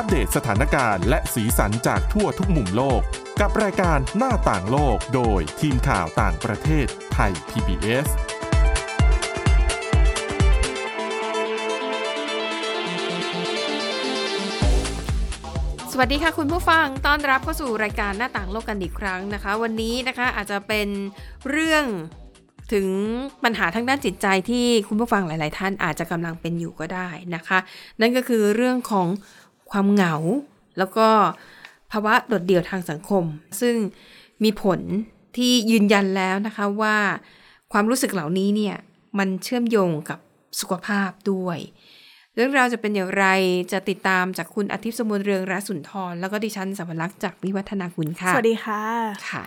อัปเดตสถานการณ์และสีสันจากทั่วทุกมุมโลกกับรายการหน้าต่างโลกโดยทีมข่าวต่างประเทศไทย PBSสวัสดีค่ะคุณผู้ฟังต้อนรับเข้าสู่รายการหน้าต่างโลกกันอีกครั้งนะคะวันนี้นะคะอาจจะเป็นเรื่องถึงปัญหาทางด้านจิตใจที่คุณผู้ฟังหลายๆท่านอาจจะกำลังเป็นอยู่ก็ได้นะคะนั่นก็คือเรื่องของความเหงาแล้วก็ภาวะโดดเดี่ยวทางสังคมซึ่งมีผลที่ยืนยันแล้วนะคะว่าความรู้สึกเหล่านี้เนี่ยมันเชื่อมโยงกับสุขภาพด้วยเรื่องราวจะเป็นอย่างไรจะติดตามจากคุณอาทิตย์สมบูรณ์เรืองรัตน์สุนทรแล้วก็ดิฉันสัมลักษณ์จากวิวัฒนาคุณค่ะสวัสดีค่ะค่ะ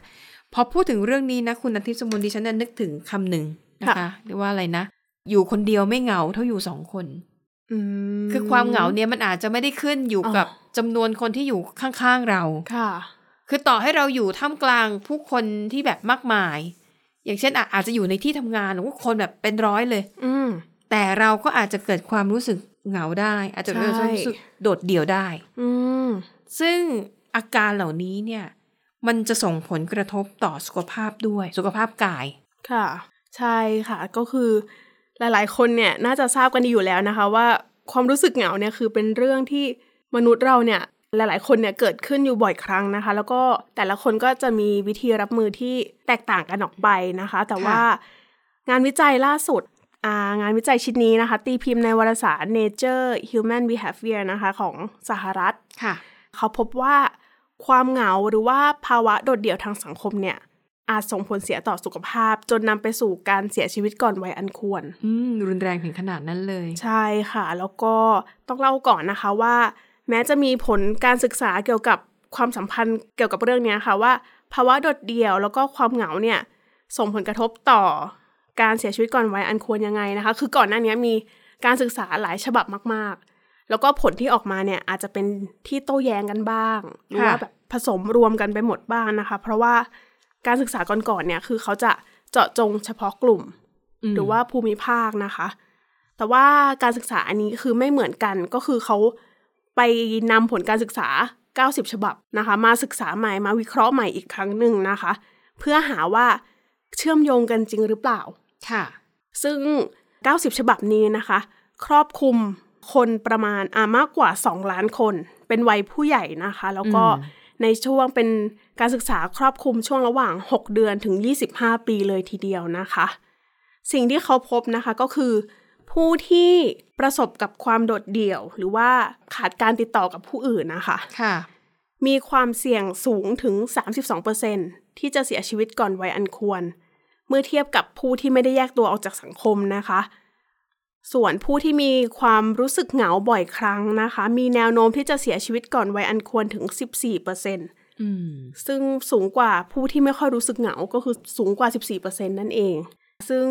พอพูดถึงเรื่องนี้นะคุณอาทิตย์สมบูรณ์ดิฉันนึกถึงคำหนึ่งนะคะเรียกว่าอะไรนะอยู่คนเดียวไม่เหงาเท่าอยู่สองคนคือความเหงาเนี่ยมันอาจจะไม่ได้ขึ้นอยู่กับจำนวนคนที่อยู่ข้างๆเราค่ะคือต่อให้เราอยู่ท่ามกลางผู้คนที่แบบมากมายอย่างเช่นอาจจะอยู่ในที่ทำงานหรือว่าคนแบบเป็นร้อยเลยแต่เราก็อาจจะเกิดความรู้สึกเหงาได้อาจจะรู้สึกโดดเดี่ยวได้ซึ่งอาการเหล่านี้เนี่ยมันจะส่งผลกระทบต่อสุขภาพด้วยสุขภาพกายค่ะใช่ค่ะก็คือหลายๆคนเนี่ยน่าจะทราบกันดีอยู่แล้วนะคะว่าความรู้สึกเหงาเนี่ยคือเป็นเรื่องที่มนุษย์เราเนี่ยหลายๆคนเนี่ยเกิดขึ้นอยู่บ่อยครั้งนะคะแล้วก็แต่ละคนก็จะมีวิธีรับมือที่แตกต่างกันออกไปนะคะแต่ว่างานวิจัยล่าสุดงานวิจัยชิ้นนี้นะคะตีพิมพ์ในวารสาร Nature Human Behavior นะคะของสหรัฐค่ะเขาพบว่าความเหงาหรือว่าภาวะโดดเดี่ยวทางสังคมเนี่ยอาจส่งผลเสียต่อสุขภาพจนนำไปสู่การเสียชีวิตก่อนวัยอันควรรุนแรงถึงขนาดนั้นเลยใช่ค่ะแล้วก็ต้องเล่าก่อนนะคะว่าแม้จะมีผลการศึกษาเกี่ยวกับความสัมพันธ์เกี่ยวกับเรื่องนี้ค่ะว่าภาวะโดดเดี่ยวแล้วก็ความเหงาเนี่ยส่งผลกระทบต่อการเสียชีวิตก่อนวัยอันควรยังไงนะคะคือก่อนหน้านี้มีการศึกษาหลายฉบับมากๆแล้วก็ผลที่ออกมาเนี่ยอาจจะเป็นที่โต้แย้งกันบ้างหรือว่าแบบผสมรวมกันไปหมดบ้างนะคะเพราะว่าการศึกษาก่อนๆเนี่ยคือเขาจะเจาะจงเฉพาะกลุ่มหรือว่าภูมิภาคนะคะแต่ว่าการศึกษาอันนี้คือไม่เหมือนกันก็คือเขาไปนำผลการศึกษา90ฉบับนะคะมาศึกษาใหม่มาวิเคราะห์ใหม่อีกครั้งนึงนะคะเพื่อหาว่าเชื่อมโยงกันจริงหรือเปล่าค่ะซึ่ง90ฉบับนี้นะคะครอบคลุมคนประมาณมากกว่า2ล้านคนเป็นวัยผู้ใหญ่นะคะแล้วก็ในช่วงเป็นการศึกษาครอบคลุมช่วงระหว่าง6เดือนถึง25ปีเลยทีเดียวนะคะสิ่งที่เขาพบนะคะก็คือผู้ที่ประสบกับความโดดเดี่ยวหรือว่าขาดการติดต่อกับผู้อื่นนะคะค่ะมีความเสี่ยงสูงถึง 32% ที่จะเสียชีวิตก่อนวัยอันควรเมื่อเทียบกับผู้ที่ไม่ได้แยกตัวออกจากสังคมนะคะส่วนผู้ที่มีความรู้สึกเหงาบ่อยครั้งนะคะมีแนวโน้มที่จะเสียชีวิตก่อนวัยอันควรถึง 14% ซึ่งสูงกว่าผู้ที่ไม่ค่อยรู้สึกเหงาก็คือสูงกว่า 14% นั่นเองซึ่ง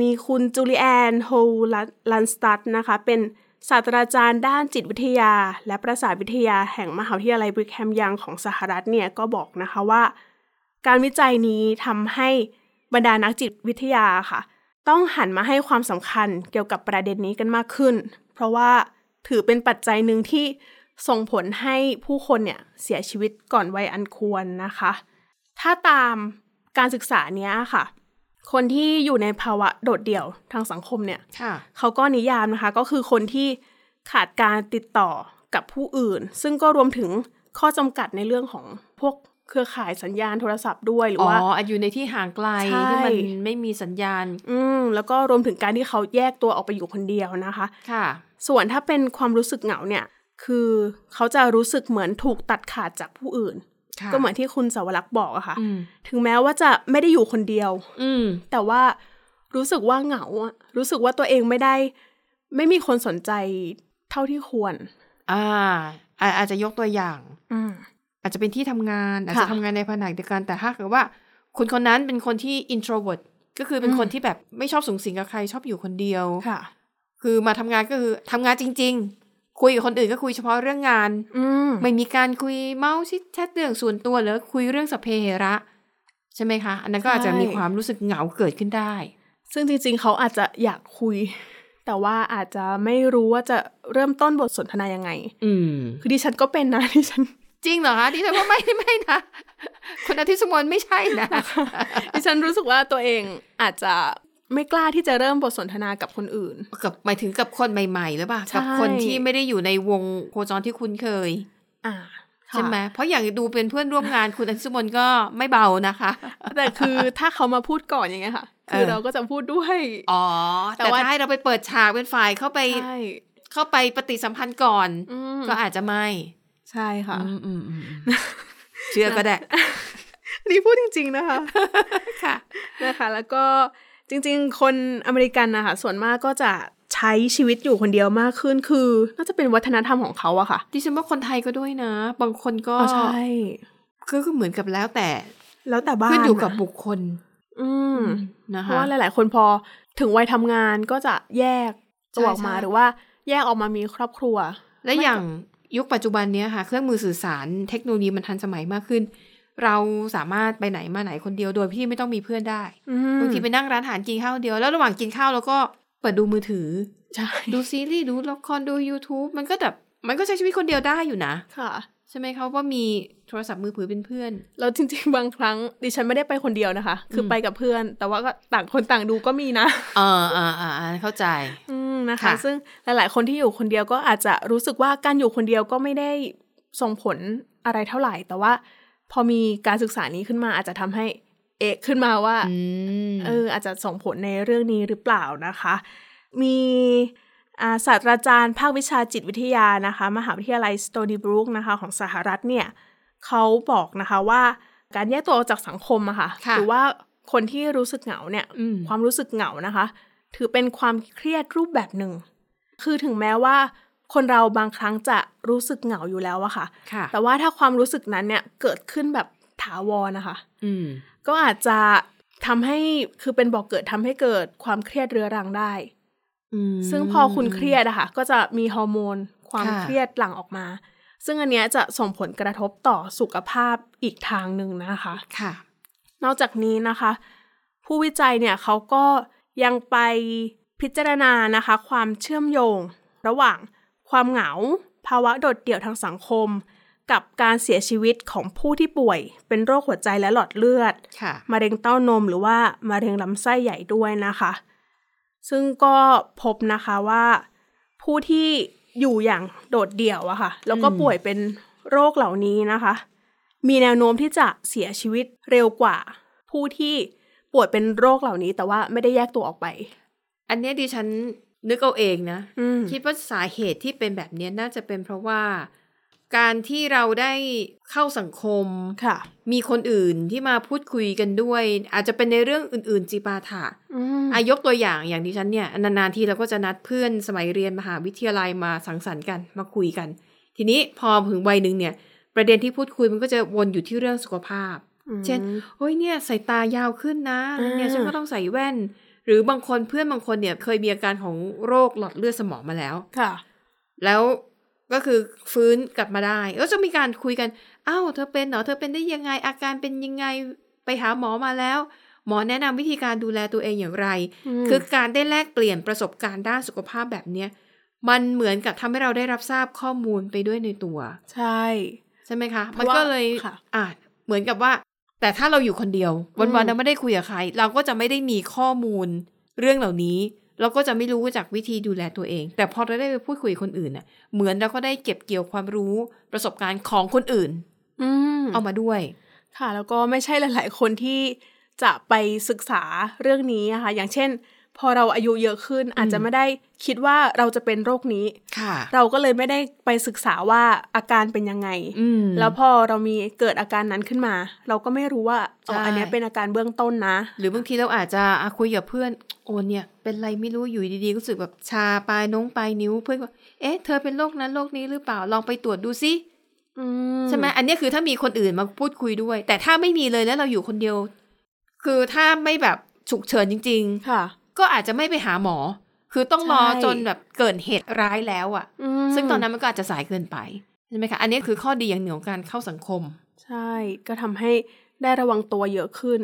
มีคุณจูเลียนโฮลันสตัดนะคะเป็นศาสตราจารย์ด้านจิตวิทยาและประสาทวิทยาแห่งมหาวิทยาลัยบริกแฮมยังของสหรัฐเนี่ยก็บอกนะคะว่าการวิจัยนี้ทำให้บรรดานักจิตวิทยาค่ะต้องหันมาให้ความสำคัญเกี่ยวกับประเด็นนี้กันมากขึ้นเพราะว่าถือเป็นปัจจัยหนึ่งที่ส่งผลให้ผู้คนเนี่ยเสียชีวิตก่อนวัยอันควรนะคะถ้าตามการศึกษาเนี้ยค่ะคนที่อยู่ในภาวะโดดเดี่ยวทางสังคมเนี่ยเขาก็นิยามนะคะก็คือคนที่ขาดการติดต่อกับผู้อื่นซึ่งก็รวมถึงข้อจำกัดในเรื่องของพวกเครือข่ายสัญญาณโทรศัพท์ด้วยหรือว่าอยู่ในที่ห่างไกลที่มันไม่มีสัญญาณแล้วก็รวมถึงการที่เขาแยกตัวออกไปอยู่คนเดียวนะคะค่ะส่วนถ้าเป็นความรู้สึกเหงาเนี่ยคือเขาจะรู้สึกเหมือนถูกตัดขาดจากผู้อื่นก็เหมือนที่คุณสวรักษ์บอกอะค่ะถึงแม้ว่าจะไม่ได้อยู่คนเดียวแต่ว่ารู้สึกว่าเหงารู้สึกว่าตัวเองไม่มีคนสนใจเท่าที่ควรอาจจะยกตัวอย่างอาจจะเป็นที่ทำงานอาจจะทำงานในแผนกเดียวกันแต่ถ้าเกิดว่าคนคนนั้นเป็นคนที่ introvert ก็คือเป็นคนที่แบบไม่ชอบสุงสิงกับใครชอบอยู่คนเดียวค่ะคือมาทำงานก็คือทำงานจริงๆคุยกับคนอื่นก็คุยเฉพาะเรื่องงานไม่มีการคุยเมาส์ชิดแชทเรื่องส่วนตัวหรือคุยเรื่องสัพเพเหระใช่ไหมคะอันนั้นก็อาจจะมีความรู้สึกเหงาเกิดขึ้นได้ซึ่งจริงๆเขาอาจจะอยากคุย แต่ว่าอาจจะไม่รู้ว่าจะเริ่มต้นบทสนทนายังไงคือดิฉันก็เป็นนะดิฉันจริงเหรอคะดิฉันก็ไม่นะคุณอาทิตย์สุมนไม่ใช่นะ ดิฉันรู้สึกว่าตัวเองอาจจะไม่กล้าที่จะเริ่มบทสนทนากับคนอื่นกับหมายถึงกับคนใหม่ๆหรือเปล่ากับคนที่ไม่ได้อยู่ในวงโคจรที่คุ้นเคยใช่ไหมเพราะอย่างดูเป็นเพื่อนร่วมงานคุณอาทิตย์สุมนก็ไม่เบานะคะแต่คือถ้าเขามาพูดก่อนอย่างเงี้ยค่ะคือเราก็จะพูดด้วยอ๋อแต่ถ้าให้เราไปเปิดฉากเป็นฝ่ายเข้าไปปฏิสัมพันธ์ก่อนก็อาจจะไม่ใช่ค่ะเชื่อก็ได้นี่พูดจริงๆนะคะค่ะนะคะแล้วก็จริงๆคนอเมริกันนะคะส่วนมากก็จะใช้ชีวิตอยู่คนเดียวมากขึ้นคือน่าจะเป็นวัฒนธรรมของเขาอะค่ะดิฉันว่าคนไทยก็ด้วยนะบางคนก็ใช่ก็เหมือนกับแล้วแต่บ้านขึ้นอยู่กับบุคคลนะคะเพราะว่าหลายๆคนพอถึงวัยทำงานก็จะแยกตัวออกมาหรือว่าแยกออกมามีครอบครัวและอย่างยุคปัจจุบันเนี้ยค่ะเครื่องมือสื่อสารเทคโนโลยีมันทันสมัยมากขึ้นเราสามารถไปไหนมาไหนคนเดียวโดยที่ไม่ต้องมีเพื่อนได้บางทีไปนั่งร้านอาหารกินข้าวเดียวแล้วระหว่างกินข้าวเราก็เปิดดูมือถือดูซีรีส์ดูละครดู YouTube มันก็ใช้ชีวิตคนเดียวได้อยู่นะค่ะใช่ไหมคะว่ามีโทรศัพท์มือถือเป็นเพื่อนแล้วจริงๆบางครั้งดิฉันไม่ได้ไปคนเดียวนะคะคือไปกับเพื่อนแต่ว่าก็ต่างคนต่างดูก็มีนะเข้าใจนะคะซึ่งหลายๆคนที่อยู่คนเดียวก็อาจจะรู้สึกว่าการอยู่คนเดียวก็ไม่ได้ส่งผลอะไรเท่าไหร่แต่ว่าพอมีการศึกษานี้ขึ้นมาอาจจะทำให้เอะขึ้นมาว่าอาจจะส่งผลในเรื่องนี้หรือเปล่านะคะมีศาสตราจารย์ภาควิชาจิตวิทยานะคะมหาวิทยาลัยสโตนีบรูคนะคะของสหรัฐเนี่ยเขาบอกนะคะว่าการแยกตัวออกจากสังคมอะค่ะหรือว่าคนที่รู้สึกเหงาเนี่ยความรู้สึกเหงานะคะถือเป็นความเครียดรูปแบบหนึ่งคือถึงแม้ว่าคนเราบางครั้งจะรู้สึกเหงาอยู่แล้วอะค่ะแต่ว่าถ้าความรู้สึกนั้นเนี่ยเกิดขึ้นแบบถาวรนะคะก็อาจจะทำให้คือเป็นบ่อเกิดทำให้เกิดความเครียดเรื้อรังได้ซึ่งพอคุณเครียดอะค่ะก็จะมีฮอร์โมนความเครียดหลั่งออกมาซึ่งอันเนี้ยจะส่งผลกระทบต่อสุขภาพอีกทางหนึ่งนะคะค่ะนอกจากนี้นะคะผู้วิจัยเนี่ยเขาก็ยังไปพิจารณานะคะความเชื่อมโยงระหว่างความเหงาภาวะโดดเดี่ยวทางสังคมกับการเสียชีวิตของผู้ที่ป่วยเป็นโรคหัวใจและหลอดเลือดมะเร็งเต้านมหรือว่ามะเร็งลำไส้ใหญ่ด้วยนะคะซึ่งก็พบนะคะว่าผู้ที่อยู่อย่างโดดเดี่ยวอะค่ะแล้วก็ป่วยเป็นโรคเหล่านี้นะคะมีแนวโน้มที่จะเสียชีวิตเร็วกว่าผู้ที่ป่วยเป็นโรคเหล่านี้แต่ว่าไม่ได้แยกตัวออกไปอันนี้ดิฉันนึกเอาเองนะคิดว่าสาเหตุที่เป็นแบบนี้น่าจะเป็นเพราะว่าการที่เราได้เข้าสังคมค่ะมีคนอื่นที่มาพูดคุยกันด้วยอาจจะเป็นในเรื่องอื่นๆจิปาถะยกตัวอย่างดิฉันเนี่ยนานๆทีเราก็จะนัดเพื่อนสมัยเรียนมหาวิทยาลัยมาสังสรรค์กันมาคุยกันทีนี้พอถึงวัยนึงเนี่ยประเด็นที่พูดคุยมันก็จะวนอยู่ที่เรื่องสุขภาพเช่นโอ้ยเนี่ยสายตายาวขึ้นนะเนี่ยฉันก็ต้องใส่แว่นหรือบางคนเพื่อนบางคนเนี่ยเคยมีอาการของโรคหลอดเลือดสมองมาแล้วค่ะแล้วก็คือฟื้นกลับมาได้ก็จะมีการคุยกันอ้าวเธอเป็นเหรอเธอเป็นได้ยังไงอาการเป็นยังไงไปหาหมอมาแล้วหมอแนะนำวิธีการดูแลตัวเองอย่างไรคือการได้แลกเปลี่ยนประสบการณ์ด้านสุขภาพแบบเนี้ยมันเหมือนกับทำให้เราได้รับทราบข้อมูลไปด้วยในตัวใช่ใช่ไหมคะมันก็เลยเหมือนกับว่าแต่ถ้าเราอยู่คนเดียววันๆเราไม่ได้คุยกับใครเราก็จะไม่ได้มีข้อมูลเรื่องเหล่านี้เราก็จะไม่รู้จากวิธีดูแลตัวเองแต่พอเราได้ไปพูดคุยกับคนอื่นน่ะเหมือนเราก็ได้เก็บเกี่ยวความรู้ประสบการณ์ของคนอื่นเอามาด้วยค่ะแล้วก็ไม่ใช่หลายๆคนที่จะไปศึกษาเรื่องนี้นะคะอย่างเช่นพอเราอายุเยอะขึ้นอาจจะไม่ได้คิดว่าเราจะเป็นโรคนี้เราก็เลยไม่ได้ไปศึกษาว่าอาการเป็นยังไงแล้วพอเรามีเกิดอาการนั้นขึ้นมาเราก็ไม่รู้ว่าอันนี้เป็นอาการเบื้องต้นนะหรือบางทีเราอาจจะคุยกับเพื่อนโอ้เนี่ยเป็นไรไม่รู้อยู่ดีๆก็รู้สึกแบบชาปลายนิ้วเพื่อนว่าเอ๊ะเธอเป็นโรคนั้นโรคนี้หรือเปล่าลองไปตรวจดูสิใช่ไหมอันนี้คือถ้ามีคนอื่นมาพูดคุยด้วยแต่ถ้าไม่มีเลยแล้วเราอยู่คนเดียวคือถ้าไม่แบบฉุกเฉินจริงๆค่ะก็อาจจะไม่ไปหาหมอคือต้องรอจนแบบเกิดเหตุร้ายแล้วอ่ะซึ่งตอนนั้นมันก็อาจจะสายเกินไปใช่ไหมคะอันนี้คือข้อดีอย่างหนึ่งของการเข้าสังคมใช่ก็ทำให้ ได้ระวังตัวเยอะขึ้น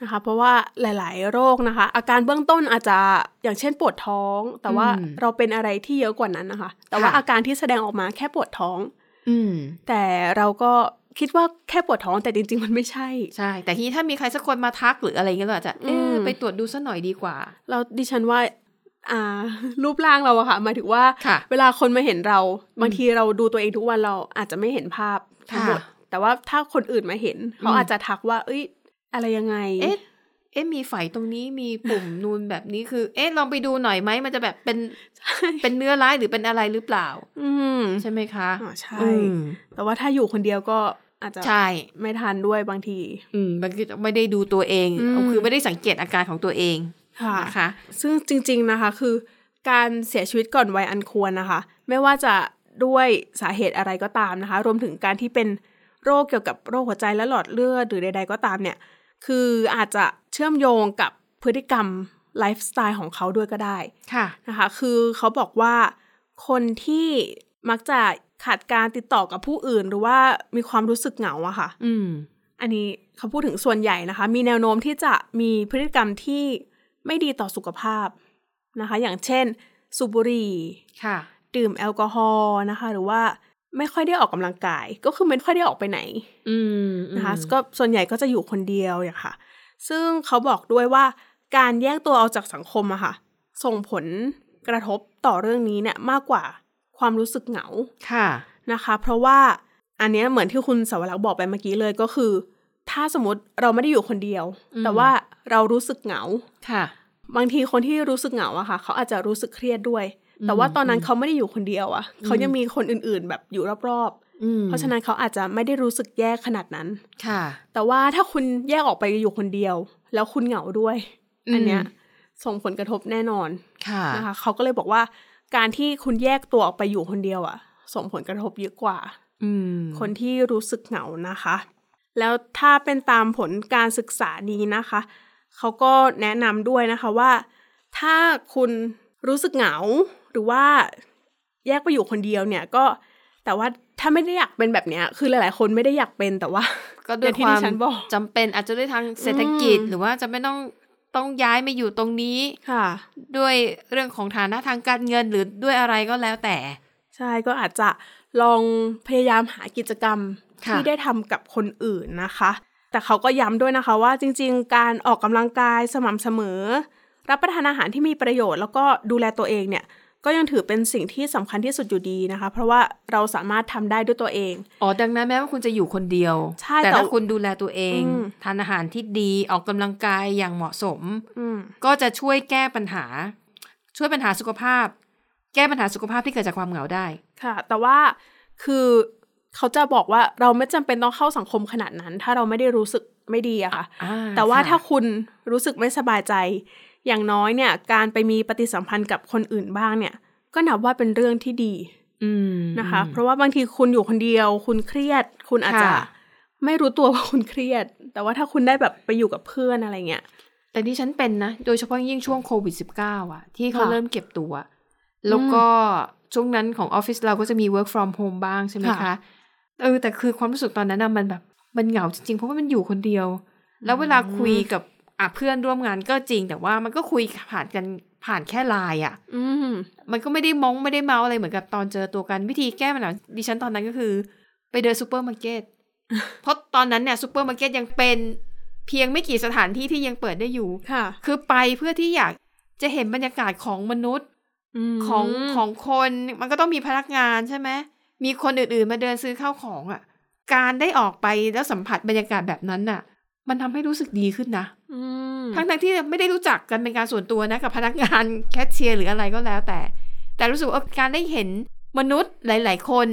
นะคะเพราะว่าหลายๆโรคนะคะอาการเบื้องต้นอาจจะอย่างเช่นปวดท้องแต่ว่าเราเป็นอะไรที่เยอะกว่านั้นนะคะแต่ว่าอาการที่แสดงออกมาแค่ปวดท้องแต่เราก็คิดว่าแค่ปวดท้องแต่จริงๆมันไม่ใช่ใช่แต่ทีนี้ถ้ามีใครสักคนมาทักหรืออะไรเงี้ยเราอาจจะไปตรวจดูซะหน่อยดีกว่าเราดิฉันว่ารูปร่างเราอะค่ะหมายถึงว่าเวลาคนมาเห็นเราบางทีเราดูตัวเองทุกวันเราอาจจะไม่เห็นภาพทั้งหมดแต่ว่าถ้าคนอื่นมาเห็นเขาอาจจะทักว่าเอ้ยอะไรยังไงเอ๊ะมีไฝตรงนี้มีปุ่มนูนแบบนี้คือเอ๊ะลองไปดูหน่อยไหมมันจะแบบเป็นเนื้อร้ายหรือเป็นอะไรหรือเปล่าใช่ไหมคะอ๋อใช่แต่ว่าถ้าอยู่คนเดียวก็อาจจะไม่ทันด้วยบางทีบางทีไม่ได้ดูตัวเองคือไม่ได้สังเกตอาการของตัวเองนะคะซึ่งจริงๆนะคะคือการเสียชีวิตก่อนวัยอันควรนะคะไม่ว่าจะด้วยสาเหตุอะไรก็ตามนะคะรวมถึงการที่เป็นโรคเกี่ยวกับโรคหัวใจและหลอดเลือดหรือใดๆก็ตามเนี่ยคืออาจจะเชื่อมโยงกับพฤติกรรมไลฟ์สไตล์ของเขาด้วยก็ได้ค่ะนะคะคือเขาบอกว่าคนที่มักจะขาดการติดต่อกับผู้อื่นหรือว่ามีความรู้สึกเหงาอะค่ะอันนี้เขาพูดถึงส่วนใหญ่นะคะมีแนวโน้มที่จะมีพฤติกรรมที่ไม่ดีต่อสุขภาพนะคะอย่างเช่นสูบบุหรี่ค่ะดื่มแอลกอฮอล์นะคะหรือว่าไม่ค่อยได้ออกกำลังกายก็คือไม่ค่อยได้ออกไปไหนนะคะก็ส่วนใหญ่ก็จะอยู่คนเดียวอย่างค่ะซึ่งเขาบอกด้วยว่าการแยกตัวออกจากสังคมอะค่ะส่งผลกระทบต่อเรื่องนี้เนี่ยมากกว่าความรู้สึกเหงาค่ะนะคะเพราะว่าอันนี้เหมือนที่คุณสวรักษ์บอกไปเมื่อกี้เลยก็คือถ้าสมมติเราไม่ได้อยู่คนเดียวแต่ว่าเรารู้สึกเหงาค่ะบางทีคนที่รู้สึกเหงาอะค่ะเขาอาจจะรู้สึกเครียดด้วยแต่ว่าตอนนั้นเขาไม่ได้อยู่คนเดียวอะเขายังมีคนอื่นๆแบบอยู่รอบๆเพราะฉะนั้นเขาอาจจะไม่ได้รู้สึกแย่ขนาดนั้นค่ะแต่ว่าถ้าคุณแยกออกไปอยู่คนเดียวแล้วคุณเหงาด้วยอันเนี้ยส่งผลกระทบแน่นอนค่ะนะคะเขาก็เลยบอกว่าการที่คุณแยกตัวออกไปอยู่คนเดียวอะส่งผลกระทบเยอะกว่าคนที่รู้สึกเหงานะคะแล้วถ้าเป็นตามผลการศึกษานี้นะคะเขาก็แนะนำด้วยนะคะว่าถ้าคุณรู้สึกเหงาหรือว่าแยกไปอยู่คนเดียวเนี่ยก็แต่ว่าถ้าไม่ได้อยากเป็นแบบเนี้ยคือหลายๆคนไม่ได้อยากเป็นแต่ว่าก็ด้วยความจำเป็นอาจจะด้วยทางเศรษฐกิจหรือว่าจะไม่ต้องย้ายมาอยู่ตรงนี้ค่ะด้วยเรื่องของฐานะทางการเงินหรือด้วยอะไรก็แล้วแต่ใช่ก็อาจจะลองพยายามหากิจกรรมที่ได้ทำกับคนอื่นนะคะแต่เขาก็ย้ำด้วยนะคะว่าจริงๆการออกกำลังกายสม่ำเสมอรับประทานอาหารที่มีประโยชน์แล้วก็ดูแลตัวเองเนี่ยก็ยังถือเป็นสิ่งที่สำคัญที่สุดอยู่ดีนะคะเพราะว่าเราสามารถทำได้ด้วยตัวเองอ๋อดังนั้นแม้ว่าคุณจะอยู่คนเดียวแต่ถ้าคุณดูแลตัวเองทานอาหารที่ดีออกกำลังกายอย่างเหมาะสมก็จะช่วยแก้ปัญหาสุขภาพแก้ปัญหาสุขภาพที่เกิดจากความเหงาได้ค่ะแต่ว่าคือเขาจะบอกว่าเราไม่จำเป็นต้องเข้าสังคมขนาดนั้นถ้าเราไม่ได้รู้สึกไม่ดีอะค่ะแต่ว่าถ้าคุณรู้สึกไม่สบายใจอย่างน้อยเนี่ยการไปมีปฏิสัมพันธ์กับคนอื่นบ้างเนี่ยก็นับว่าเป็นเรื่องที่ดีนะคะเพราะว่าบางทีคุณอยู่คนเดียวคุณเครียดคุณอาจจะไม่รู้ตัวว่าคุณเครียดแต่ว่าถ้าคุณได้แบบไปอยู่กับเพื่อนอะไรเงี้ยแต่ที่ฉันเป็นนะโดยเฉพาะยิ่งช่วงโควิด-19อะที่เขาเริ่มเก็บตัวแล้วก็ช่วงนั้นของออฟฟิศเราก็จะมี work from home บ้างใช่ไหมคะแต่คือความรู้สึกตอนนั้นมันแบบมันเหงาจริงๆเพราะว่ามันอยู่คนเดียวแล้วเวลาคุยกับเพื่อนร่วมงานก็จริงแต่ว่ามันก็คุยผ่านแค่ไลน์อ่ะมันก็ไม่ได้มองไม่ได้เมาอะไรเหมือนกับตอนเจอตัวกันวิธีแก้ปัญหาดิฉันตอนนั้นก็คือไปเดินซูเปอร์มาร์เก็ต เพราะตอนนั้นเนี่ยซูเปอร์มาร์เก็ตยังเป็นเพียงไม่กี่สถานที่ที่ยังเปิดได้อยู่ คือไปเพื่อที่อยากจะเห็นบรรยากาศของมนุษย์ของคนมันก็ต้องมีพนักงานใช่ไหมมีคนอื่นๆมาเดินซื้อข้าวของอ่ะการได้ออกไปแล้วสัมผัสบรรยากาศแบบนั้นน่ะมันทำให้รู้สึกดีขึ้นนะทั้งที่ไม่ได้รู้จักกันเป็นการส่วนตัวนะกับพนักงานแคชเชียร์หรืออะไรก็แล้วแต่รู้สึกว่าการได้เห็นมนุษย์หลายๆคน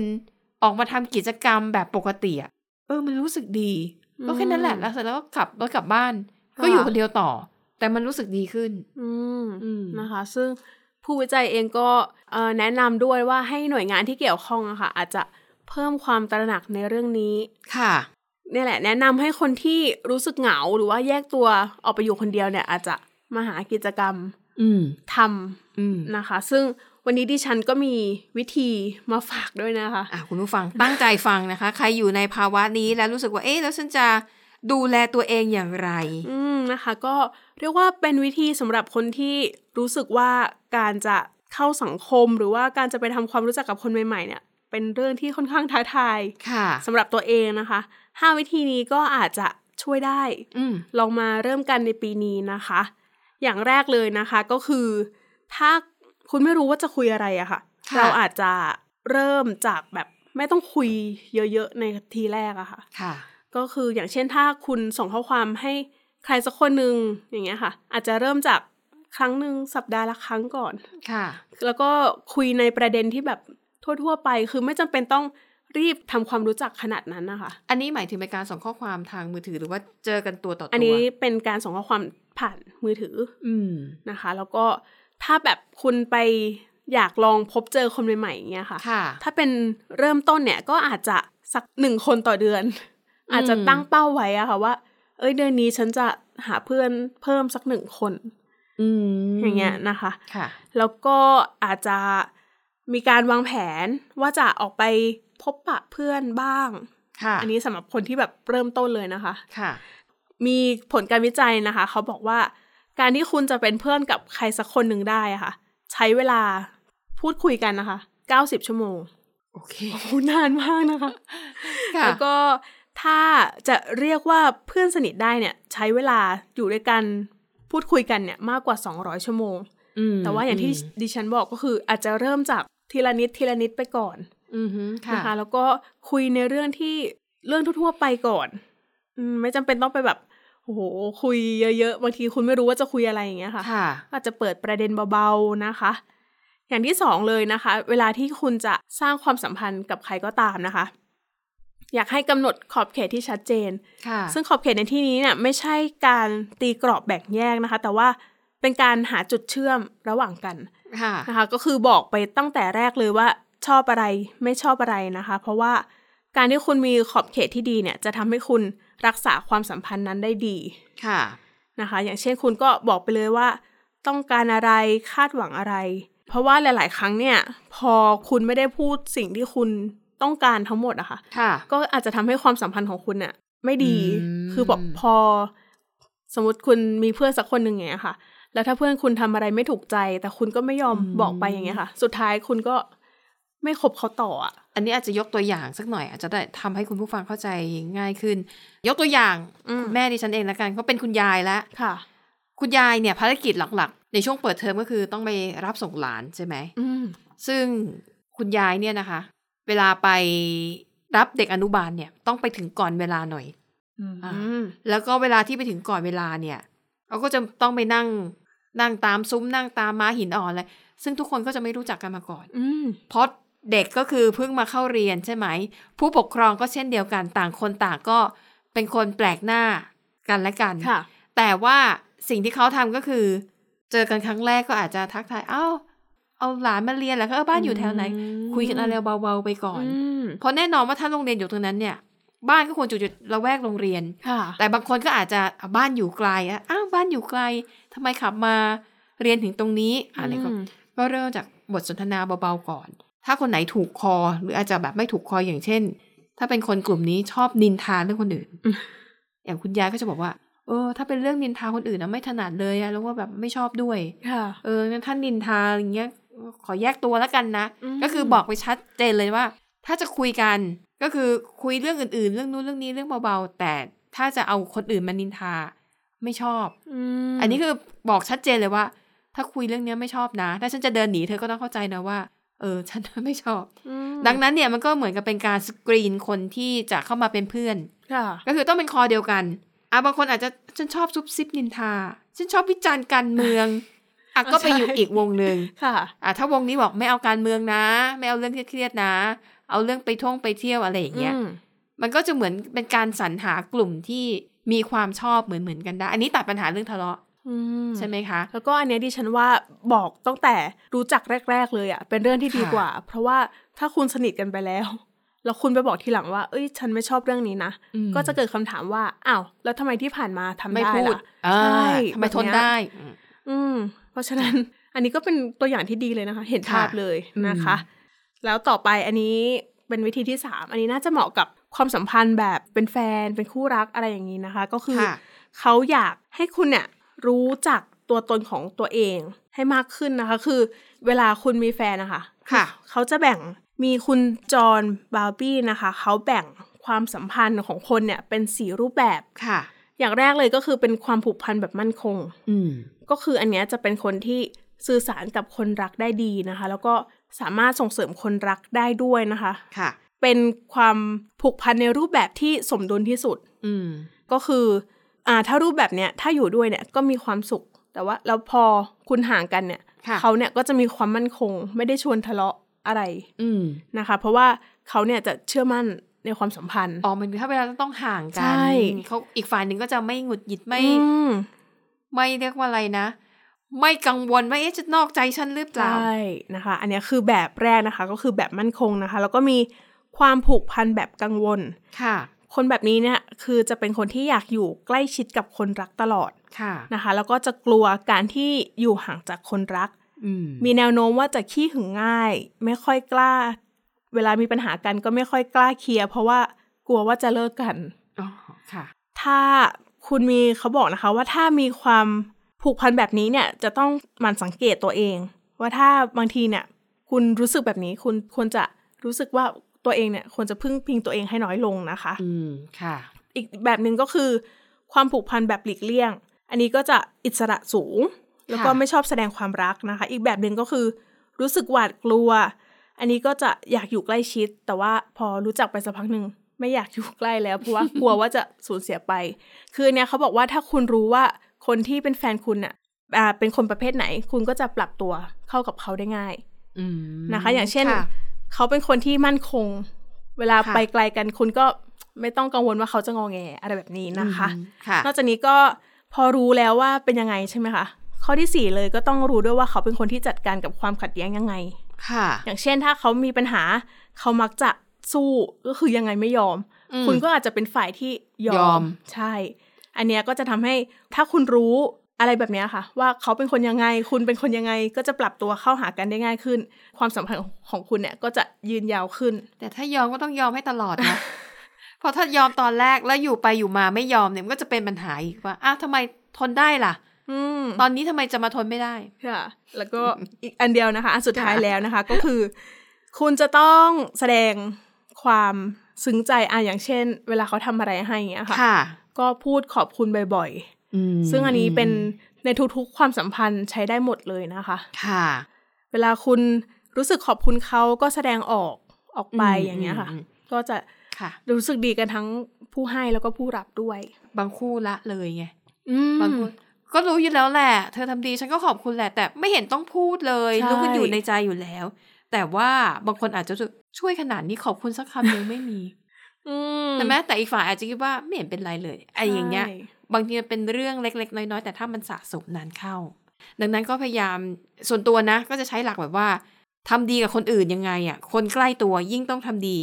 ออกมาทำกิจกรรมแบบปกติอ่ะมันรู้สึกดีก็แค่นั้นแหละแล้วเสร็จแล้วก็ขับรถกลับบ้านก็อยู่คนเดียวต่อแต่มันรู้สึกดีขึ้นนะคะซึ่งผู้วิจัยเองก็แนะนำด้วยว่าให้หน่วยงานที่เกี่ยวข้องอะค่ะอาจจะเพิ่มความตระหนักในเรื่องนี้ค่ะนี่แหละแนะนำให้คนที่รู้สึกเหงาหรือว่าแยกตัวออกไปอยู่คนเดียวเนี่ยอาจจะมาหากิจกรรมทำนะคะซึ่งวันนี้ดิฉันก็มีวิธีมาฝากด้วยนะคะคุณผู้ฟังตั้งใจฟังนะคะใครอยู่ในภาวะนี้แล้วรู้สึกว่าเอ๊ะแล้วฉันจะ ดูแลตัวเองอย่างไรนะคะก็เรียกว่าเป็นวิธีสำหรับคนที่รู้สึกว่าการจะเข้าสังคมหรือว่าการจะไปทำความรู้จักกับคนใหม่ๆเนี่ยเป็นเรื่องที่ค่อนข้างท้าทายสำหรับตัวเองนะคะ5วิธีนี้ก็อาจจะช่วยได้ลองมาเริ่มกันในปีนี้นะคะอย่างแรกเลยนะคะก็คือถ้าคุณไม่รู้ว่าจะคุยอะไรอะค่ะเราอาจจะเริ่มจากแบบไม่ต้องคุยเยอะๆในทีแรกอะค่ะก็คืออย่างเช่นถ้าคุณส่งข้อความให้ใครสักคนนึงอย่างเงี้ยค่ะอาจจะเริ่มจากครั้งนึงสัปดาห์ละครั้งก่อนแล้วก็คุยในประเด็นที่แบบทั่วๆไปคือไม่จำเป็นต้องรีบทำความรู้จักขนาดนั้นนะคะอันนี้หมายถึงเป็นการส่งข้อความทางมือถือหรือว่าเจอกันตัวต่อตัวอันนี้เป็นการส่งข้อความผ่านมือถือนะคะแล้วก็ถ้าแบบคุณไปอยากลองพบเจอคนใหม่ๆอย่างเงี้ยค่ะถ้าเป็นเริ่มต้นเนี่ยก็อาจจะสัก1คนต่อเดือนอาจจะตั้งเป้าไว้อะค่ะว่าเอ้ยเดือนนี้ฉันจะหาเพื่อนเพิ่มสัก1คนอย่างเงี้ยนะคะแล้วก็อาจจะมีการวางแผนว่าจะออกไปพบปะเพื่อนบ้างอันนี้สำหรับคนที่แบบเริ่มต้นเลยนะคะมีผลการวิจัยนะคะเขาบอกว่าการที่คุณจะเป็นเพื่อนกับใครสักคนหนึ่งได้ค่ะใช้เวลาพูดคุยกันนะคะ90ชั่วโมงโอเคนานมากนะคะแล้วก็ถ้าจะเรียกว่าเพื่อนสนิทได้เนี่ยใช้เวลาอยู่ด้วยกันพูดคุยกันเนี่ยมากกว่า200ชั่วโมงแต่ว่าอย่างที่ดิฉันบอกก็คืออาจจะเริ่มจากทีละนิดไปก่อนนะคะแล้วก็คุยในเรื่องทั่วๆไปก่อนไม่จำเป็นต้องไปแบบโอ้โหคุยเยอะๆบางทีคุณไม่รู้ว่าจะคุยอะไรอย่างเงี้ยค่ะอาจจะเปิดประเด็นเบาๆนะคะอย่างที่2เลยนะคะเวลาที่คุณจะสร้างความสัมพันธ์กับใครก็ตามนะคะอยากให้กำหนดขอบเขตที่ชัดเจนซึ่งขอบเขตในที่นี้เนี่ยไม่ใช่การตีกรอบแบ่งแยกนะคะแต่ว่าเป็นการหาจุดเชื่อมระหว่างกันนะคะก็คือบอกไปตั้งแต่แรกเลยว่าชอบอะไรไม่ชอบอะไรนะคะเพราะว่าการที่คุณมีขอบเขตที่ดีเนี่ยจะทำให้คุณรักษาความสัมพันธ์นั้นได้ดีนะคะอย่างเช่นคุณก็บอกไปเลยว่าต้องการอะไรคาดหวังอะไรเพราะว่าหลายๆครั้งเนี่ยพอคุณไม่ได้พูดสิ่งที่คุณต้องการทั้งหมดอะค่ะก็อาจจะทำให้ความสัมพันธ์ของคุณเนี่ยไม่ดีคือแบบพอสมมติคุณมีเพื่อนสักคนหนึ่งอย่างเงี้ยค่ะแล้วถ้าเพื่อนคุณทำอะไรไม่ถูกใจแต่คุณก็ไม่ยอมบอกไปอย่างเงี้ยค่ะสุดท้ายคุณก็ไม่คบเขาต่ออ่ะอันนี้อาจจะยกตัวอย่างสักหน่อยอาจจะได้ทำให้คุณผู้ฟังเข้าใจง่ายขึ้นยกตัวอย่างแม่ดิฉันเองละกันเขาเป็นคุณยายแล้วค่ะคุณยายเนี่ยภารกิจหลักๆในช่วงเปิดเทอมก็คือต้องไปรับส่งหลานใช่ไหมซึ่งคุณยายเนี่ยนะคะเวลาไปรับเด็กอนุบาลเนี่ยต้องไปถึงก่อนเวลาหน่อยแล้วก็เวลาที่ไปถึงก่อนเวลาเนี่ยเขาก็จะต้องไปนั่งตามซุ้มนั่งตามม้าหินอ่อนอะไรซึ่งทุกคนก็จะไม่รู้จักกันมาก่อนเพราะเด็กก็คือเพิ่งมาเข้าเรียนใช่ไหมผู้ปกครองก็เช่นเดียวกันต่างคนต่างก็เป็นคนแปลกหน้ากันและกันแต่ว่าสิ่งที่เขาทำก็คือเจอกันครั้งแรกก็อาจจะทักทายเอาหลานมาเรียนแล้วก็บ้านอยู่แถวไหนคุยกันอะไรเบาๆไปก่อนเพราะแน่นอนว่าถ้าโรงเรียนอยู่ตรงนั้นเนี่ยบ้านก็ควรอยู่ละแวกโรงเรียนแต่บางคนก็อาจจะบ้านอยู่ไกลบ้านอยู่ไกลทำไมขับมาเรียนถึงตรงนี้อะไรก็เริ่มจากบทสนทนาเบาๆก่อนถ้าคนไหนถูกคอหรืออาจจะแบบไม่ถูกคออย่างเช่นถ้าเป็นคนกลุ่มนี้ชอบนินทาเรื่องคนอื่นอย่างคุณยายก็จะบอกว่าถ้าเป็นเรื่องนินทาคนอื่นนะไม่ถนัดเลยแล้วก็แบบไม่ชอบด้วยงั้นท่านนินทาอย่างเงี้ยขอแยกตัวแล้วกันนะก็คือบอกไปชัดเจนเลยว่าถ้าจะคุยกันก็คือคุยเรื่องอื่นๆเรื่องนู้นเรื่องนี้เรื่องเบาๆแต่ถ้าจะเอาคนอื่นมานินทาไม่ชอบอันนี้คือบอกชัดเจนเลยว่าถ้าคุยเรื่องนี้ไม่ชอบนะถ้าฉันจะเดินหนีเธอก็ต้องเข้าใจนะว่าฉันไม่ชอบดังนั้นเนี่ยมันก็เหมือนกับเป็นการสกรีนคนที่จะเข้ามาเป็นเพื่อนก็คือต้องเป็นคอเดียวกันบางคนอาจจะฉันชอบซุบซิบนินทาฉันชอบวิจารณ์การเมืองก็ไปอยู่อีกวงนึงถ้าวงนี้บอกไม่เอาการเมืองนะไม่เอาเรื่องเครียดๆนะเอาเรื่องไปท่องไปเที่ยวอะไรอย่างเงี้ยมันก็จะเหมือนเป็นการสรรหากลุ่มที่มีความชอบเหมือนกันได้อันนี้ตัดปัญหาเรื่องทะเลาะใช่ไหมคะแล้วก็อันนี้ดิฉันว่าบอกตั้งแต่รู้จักแรกๆเลยอะเป็นเรื่องที่ดีกว่าเพราะว่าถ้าคุณสนิทกันไปแล้วคุณไปบอกทีหลังว่าเอ้ยฉันไม่ชอบเรื่องนี้นะก็จะเกิดคำถามว่าอ้าวแล้วทำไมที่ผ่านมาทำได้ล่ะใช่ทำไมทนได้เพราะฉะนั้นอันนี้ก็เป็นตัวอย่างที่ดีเลยนะคะเห็นภาพเลยนะคะแล้วต่อไปอันนี้เป็นวิธีที่3อันนี้น่าจะเหมาะกับ ความสัมพันธ์แบบเป็นแฟนเป็นคู่รักอะไรอย่างนี้นะคะก็คือเขาอยากให้คุณเนี่ยรู้จักตัวตนของตัวเองให้มากขึ้นนะคะคือเวลาคุณมีแฟนนะคะเขาจะแบ่งมีคุณจอห์นบาร์บี้นะคะเขาแบ่งความสัมพันธ์ของคนเนี่ยเป็น4รูปแบบค่ะอย่างแรกเลยก็คือเป็นความผูกพันแบบมั่นคงก็คืออันเนี้ยจะเป็นคนที่สื่อสารกับคนรักได้ดีนะคะแล้วก็สามารถส่งเสริมคนรักได้ด้วยนะคะค่ะเป็นความผูกพันในรูปแบบที่สมดุลที่สุดก็คือถ้ารูปแบบเนี้ยถ้าอยู่ด้วยเนี่ยก็มีความสุขแต่ว่าแล้วพอคุณห่างกันเนี่ยเขาเนี่ยก็จะมีความมั่นคงไม่ได้ชวนทะเลาะอะไรนะคะเพราะว่าเขาเนี่ยจะเชื่อมั่นในความสัมพันธ์อ๋อมันถ้าเวลาต้องห่างกันเขาอีกฝ่ายหนึ่งก็จะไม่หงุดหงิดไม่เรียกว่าอะไรนะไม่กังวลว่าเอ๊ะจะนอกใจฉันหรือเปล่าใช่นะคะอันนี้คือแบบแรกนะคะก็คือแบบมั่นคงนะคะแล้วก็มีความผูกพันแบบกังวลค่ะคนแบบนี้เนี่ยคือจะเป็นคนที่อยากอยู่ใกล้ชิดกับคนรักตลอดค่ะนะคะแล้วก็จะกลัวการที่อยู่ห่างจากคนรักมีแนวโน้มว่าจะขี้หึงง่ายไม่ค่อยกล้าเวลามีปัญหากันก็ไม่ค่อยกล้าเคลียร์เพราะว่ากลัวว่าจะเลิกกันอ๋อค่ะถ้าคุณมีเขาบอกนะคะว่าถ้ามีความผูกพันแบบนี้เนี่ยจะต้องหมั่นสังเกตตัวเองว่าถ้าบางทีเนี่ยคุณรู้สึกแบบนี้คุณควรจะรู้สึกว่าตัวเองเนี่ยควรจะพึ่งพิงตัวเองให้น้อยลงนะคะค่ะอีกแบบนึงก็คือความผูกพันแบบหลีกเลี่ยงอันนี้ก็จะอิสระสูงแล้วก็ไม่ชอบแสดงความรักนะคะอีกแบบนึงก็คือรู้สึกหวาดกลัวอันนี้ก็จะอยากอยู่ใกล้ชิดแต่ว่าพอรู้จักไปสักพักนึงไม่อยากอยู่ใกล้แล้วเพราะว่ากลัวว่าจะสูญเสียไปคือเนี่ยเขาบอกว่าถ้าคุณรู้ว่าคนที่เป็นแฟนคุณน่ะเป็นคนประเภทไหนคุณก็จะปรับตัวเข้ากับเขาได้ง่ายนะคะอย่างเช่นเขาเป็นคนที่มั่นคงเวลาไปไกลกันคุณก็ไม่ต้องกังวลว่าเขาจะงอแงอะไรแบบนี้นะคะนอกจากนี้ก็พอรู้แล้วว่าเป็นยังไงใช่ไหมคะข้อที่4เลยก็ต้องรู้ด้วยว่าเขาเป็นคนที่จัดการกับความขัดแย้งยังไงค่ะอย่างเช่นถ้าเขามีปัญหาเขามักจะสู้ก็คือยังไงไม่ยอมคุณก็อาจจะเป็นฝ่ายที่ยอมใช่อันเนี้ยก็จะทำให้ถ้าคุณรู้อะไรแบบเนี้ยค่ะว่าเขาเป็นคนยังไงคุณเป็นคนยังไงก็จะปรับตัวเข้าหากันได้ง่ายขึ้นความสัมพันธ์ของคุณเนี่ยก็จะยืนยาวขึ้นแต่ถ้ายอมก็ต้องยอมให้ตลอดนะ เพราะถ้ายอมตอนแรกแล้วอยู่ไปอยู่มาไม่ยอมเนี่ยมันก็จะเป็นปัญหาอีกว่าอ้าวทำไมทนได้ล่ะตอนนี้ทำไมจะมาทนไม่ได้ค่ะแล้วก็ อีกอันเดียวนะคะอันสุดท้ายแล้วนะคะ ก็คือคุณจะต้องแสดงความซึ้งใจอย่างเช่นเวลาเขาทำอะไรให้เงี้ยค่ะก็พูดขอบคุณบ่อยๆซึ่งอันนี้เป็นในทุกๆความสัมพันธ์ใช้ได้หมดเลยนะคะค่ะเวลาคุณรู้สึกขอบคุณเขาก็แสดงออกไปอย่างเงี้ยค่ะก็จะรู้สึกดีกันทั้งผู้ให้แล้วก็ผู้รับด้วยบางคู่ละเลยไงบางคู่ก็รู้อยู่แล้วแหละเธอทำดีฉันก็ขอบคุณแหละแต่ไม่เห็นต้องพูดเลยรู้กันอยู่ในใจอยู่แล้วแต่ว่าบางคนอาจจะช่วยขนาดนี้ขอบคุณสักคำยังไม่มีแต่แม้แต่อีกฝ่ายอาจจะคิดว่าไม่เห็นเป็นไรเลยไอ้อย่างเงี้ยบางทีมันเป็นเรื่องเล็กๆน้อยๆแต่ถ้ามันสะสมนานเข้าดังนั้นก็พยายามส่วนตัวนะก็จะใช้หลักแบบว่าทำดีกับคนอื่นยังไงอ่ะคนใกล้ตัวยิ่งต้องทำดี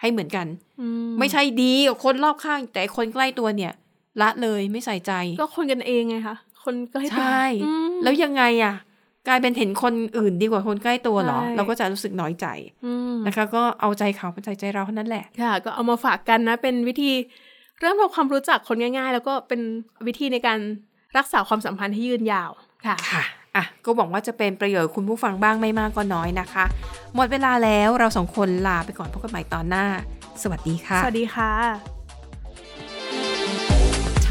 ให้เหมือนกันไม่ใช่ดีกับคนรอบข้างแต่คนใกล้ตัวเนี่ยละเลยไม่ใส่ใจก็คนกันเองไงคะคนใกล้ตัวใช่แล้วยังไงอ่ะกลายเป็นเห็นคนอื่นดีกว่าคนใกล้ตัวเหรอเราก็จะรู้สึกน้อยใจนะคะก็เอาใจเขาเป็นใจเราเท่านั้นแหละค่ะก็เอามาฝากกันนะเป็นวิธีเริ่มทำความรู้จักคนง่ายๆแล้วก็เป็นวิธีในการรักษาความสัมพันธ์ให้ยืนยาวค่ะอ่ะก็หวังว่าจะเป็นประโยชน์คุณผู้ฟังบ้างไม่มากก็น้อยนะคะหมดเวลาแล้วเราสองคนลาไปก่อนพบกันใหม่ตอนหน้าสวัสดีค่ะสวัสดีค่ะ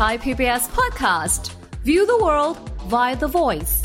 Thai PBS Podcast View the World via The Voice